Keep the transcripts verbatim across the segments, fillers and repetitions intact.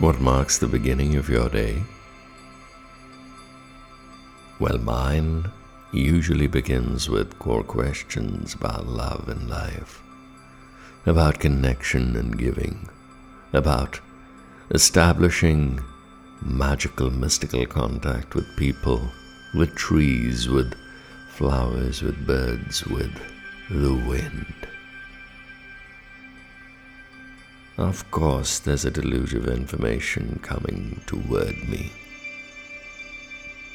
What marks the beginning of your day? Well, mine usually begins with core questions about love and life, about connection and giving, about establishing magical, mystical contact with people, with trees, with flowers, with birds, with the wind. Of course, there's a deluge of information coming toward me.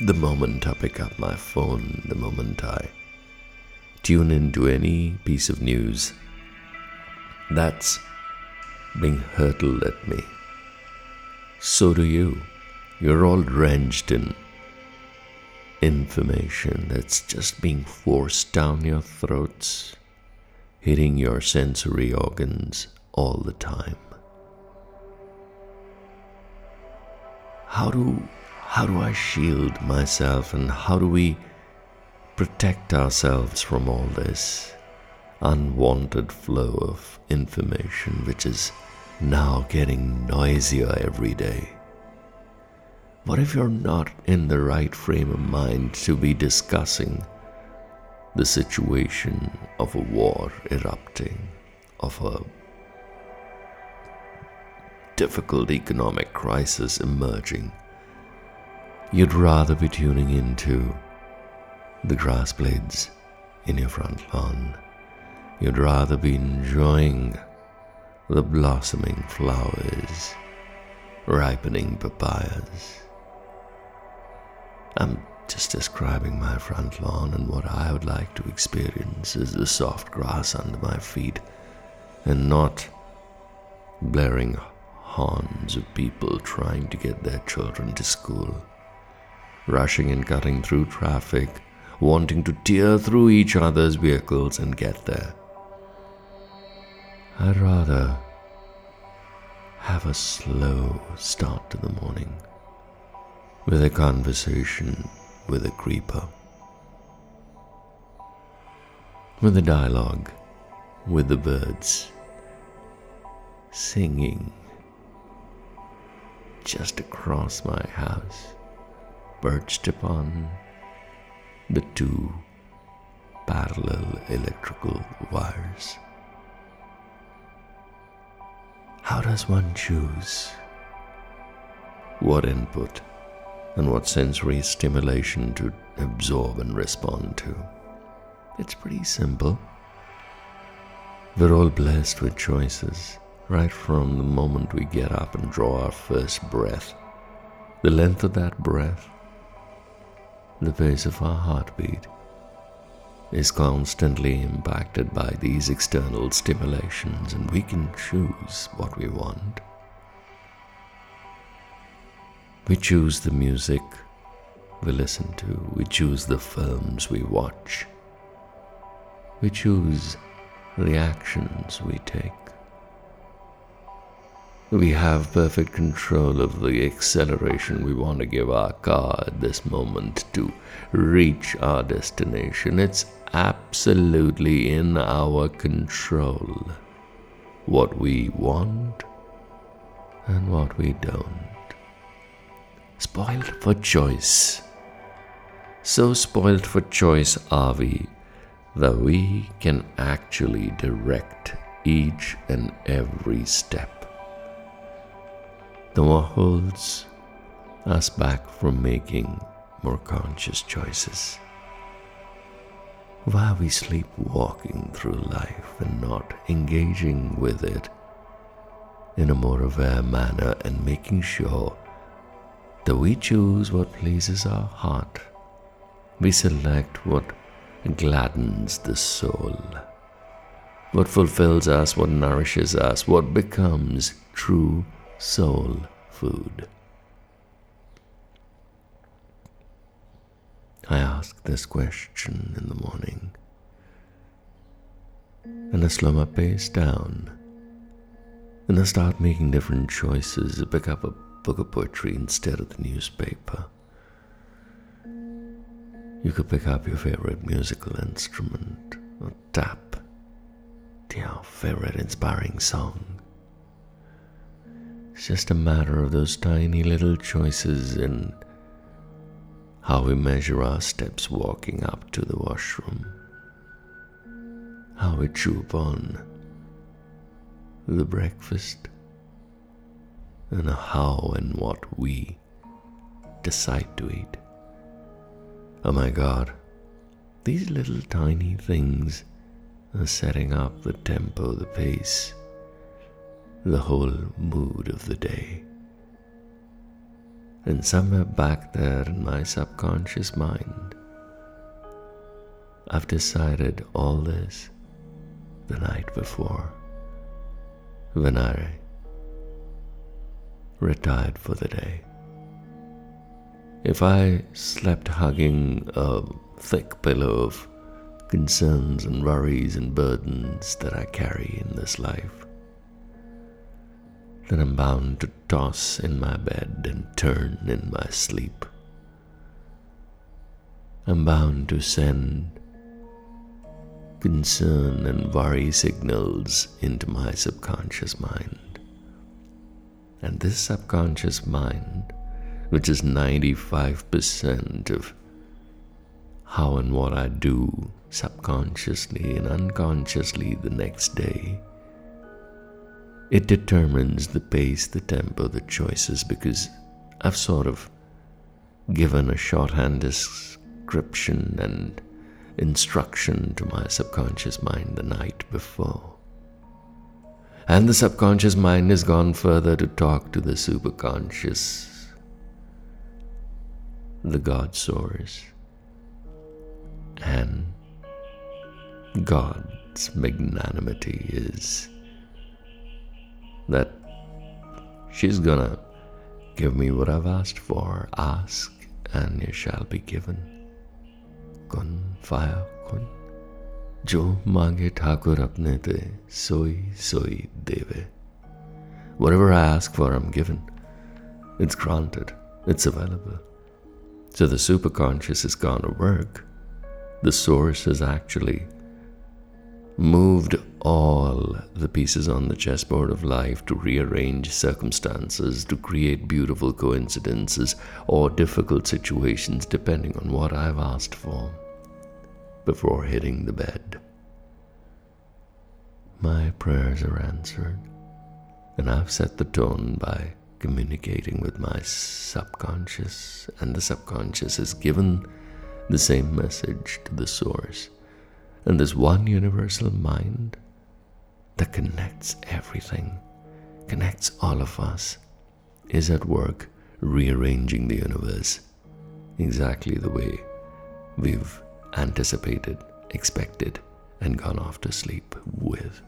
The moment I pick up my phone, the moment I tune into any piece of news that's being hurtled at me. So do you. You're all drenched in information that's just being forced down your throats, hitting your sensory organs all the time. How do how do I shield myself, and how do we protect ourselves from all this unwanted flow of information, which is now getting noisier every day? What if you're not in the right frame of mind to be discussing the situation of a war erupting, of a difficult economic crisis emerging? You'd rather be tuning into the grass blades in your front lawn. You'd rather be enjoying the blossoming flowers, ripening papayas. I'm just describing my front lawn, and what I would like to experience is the soft grass under my feet and not blaring horns of people trying to get their children to school, rushing and cutting through traffic, wanting to tear through each other's vehicles and get there. I'd rather have a slow start to the morning with a conversation with a creeper, with a dialogue with the birds, singing just across my house, perched upon the two parallel electrical wires. How does one choose what input and what sensory stimulation to absorb and respond to? It's pretty simple. We're all blessed with choices right from the moment we get up and draw our first breath. The length of that breath, the pace of our heartbeat, is constantly impacted by these external stimulations, and we can choose what we want. We choose the music we listen to, we choose the films we watch, we choose the actions we take. We have perfect control of the acceleration we want to give our car at this moment to reach our destination. It's absolutely in our control what we want and what we don't. Spoiled for choice. So spoiled for choice are we that we can actually direct each and every step. The war holds us back from making more conscious choices. Why are we sleepwalking through life and not engaging with it in a more aware manner and making sure that we choose what pleases our heart? We select what gladdens the soul, what fulfills us, what nourishes us, what becomes true soul food. I ask this question in the morning, and I slow my pace down, and I start making different choices. I pick up a book of poetry instead of the newspaper. You could pick up your favorite musical instrument or tap to your favorite inspiring song. It's just a matter of those tiny little choices and how we measure our steps walking up to the washroom, how we chew upon the breakfast, and how and what we decide to eat. Oh my God, these little tiny things are setting up the tempo, the pace, the whole mood of the day. And somewhere back there in my subconscious mind, I've decided all this the night before, when I retired for the day. If I slept hugging a thick pillow of concerns and worries and burdens that I carry in this life, then I'm bound to toss in my bed and turn in my sleep. I'm bound to send concern and worry signals into my subconscious mind. And this subconscious mind, which is ninety-five percent of how and what I do subconsciously and unconsciously the next day, it determines the pace, the tempo, the choices, because I've sort of given a shorthand description and instruction to my subconscious mind the night before. And the subconscious mind has gone further to talk to the superconscious, the God source, and God's magnanimity is that she's gonna give me what I've asked for. Ask and it shall be given. Kun faya kun. Jo mange thakur apne te soi soi deve. Whatever I ask for, I'm given. It's granted. It's available. So the superconscious has gone to work. The source has actually moved all the pieces on the chessboard of life to rearrange circumstances, to create beautiful coincidences or difficult situations depending on what I've asked for before hitting the bed. My prayers are answered, and I've set the tone by communicating with my subconscious, and the subconscious has given the same message to the source. And this one universal mind that connects everything, connects all of us, is at work rearranging the universe exactly the way we've anticipated, expected, and gone off to sleep with.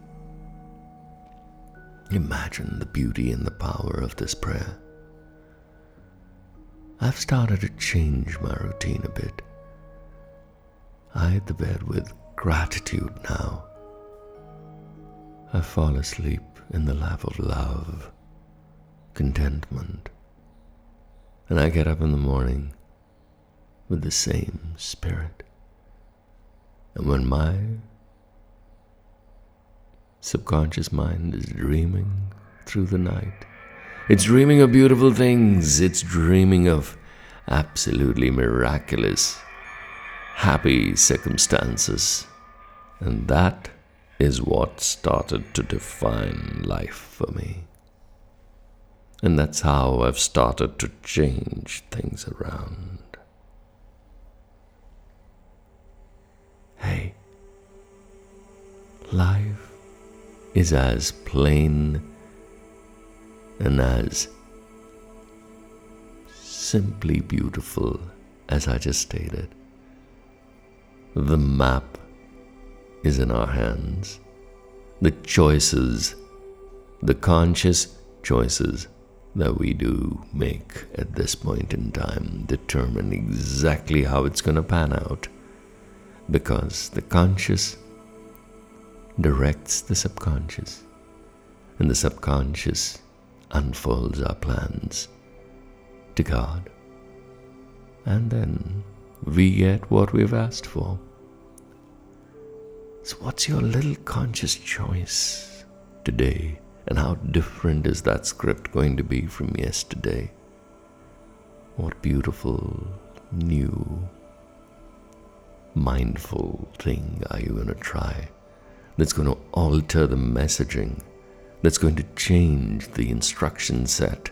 Imagine the beauty and the power of this prayer. I've started to change my routine a bit. I hit the bed with gratitude now. I fall asleep in the lap of love, contentment, and I get up in the morning with the same spirit. And when my subconscious mind is dreaming through the night, it's dreaming of beautiful things, it's dreaming of absolutely miraculous, happy circumstances. And that is what started to define life for me. And that's how I've started to change things around. Hey, life is as plain and as simply beautiful as I just stated. The map is in our hands. The choices, the conscious choices that we do make at this point in time, determine exactly how it's going to pan out, because the conscious directs the subconscious, and the subconscious unfolds our plans to God. And then we get what we've asked for. So what's your little conscious choice today And how different is that script going to be from yesterday? What beautiful, new, mindful thing are you going to try that's going to alter the messaging, that's going to change the instruction set,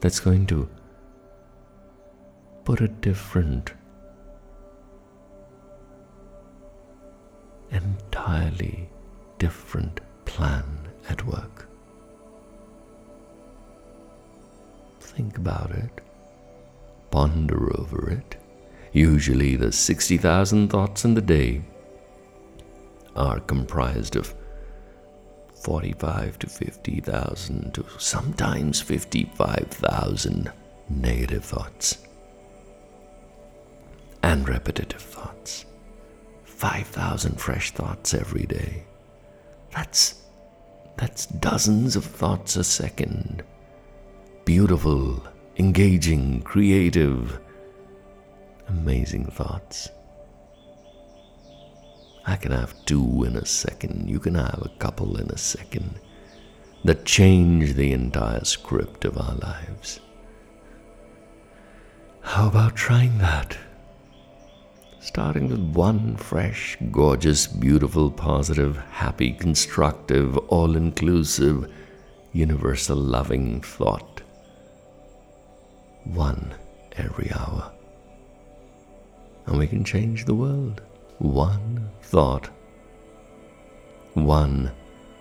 that's going to put a different, entirely different plan at work? Think about it. Ponder over it. Usually the sixty thousand thoughts in the day are comprised of forty-five to fifty thousand to sometimes fifty-five thousand negative thoughts and repetitive thoughts. five thousand fresh thoughts every day. That's, that's dozens of thoughts a second. Beautiful, engaging, creative, amazing thoughts. I can have two in a second. You can have a couple in a second that change the entire script of our lives. How about trying that? Starting with one fresh, gorgeous, beautiful, positive, happy, constructive, all-inclusive, universal loving thought. One every hour. And we can change the world. One thought. One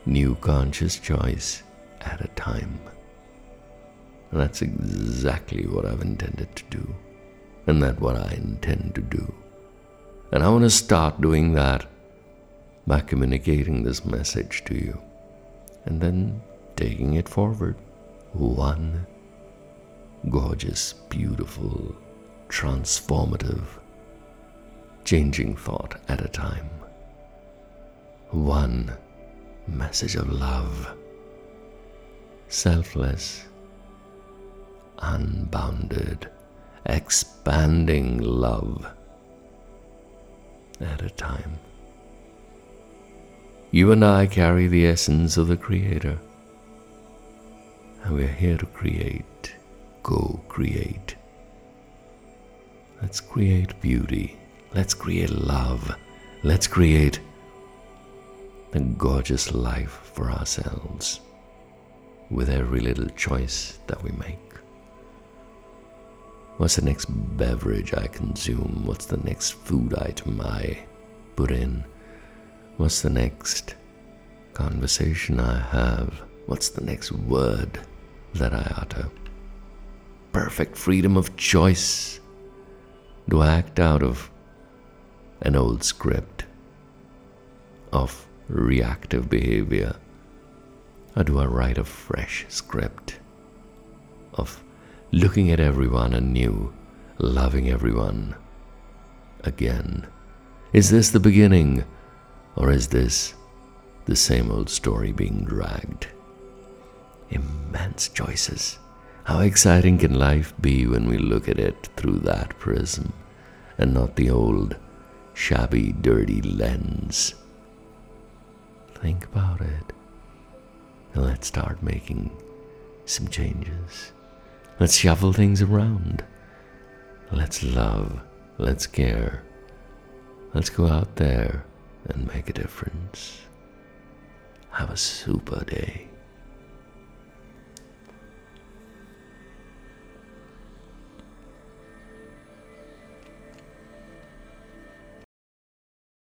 new conscious choice at a time. And that's exactly what I've intended to do. And that's what I intend to do. And I want to start doing that by communicating this message to you. And then taking it forward. One gorgeous, beautiful, transformative, changing thought at a time. One message of love, selfless, unbounded, expanding love at a time. You and I carry the essence of the Creator, and we're here to create, co-create. Let's create beauty. Let's create love. Let's create the gorgeous life for ourselves with every little choice that we make. What's the next beverage I consume? What's the next food item I put in? What's the next conversation I have? What's the next word that I utter? Perfect freedom of choice. Do I act out of an old script of reactive behavior, or do I write a fresh script of looking at everyone anew, loving everyone again? Is this the beginning, or is this the same old story being dragged? Immense choices. How exciting can life be when we look at it through that prism and not the old, shabby, dirty lens? Think about it. And let's start making some changes. Let's shuffle things around. Let's love. Let's care. Let's go out there and make a difference. Have a super day.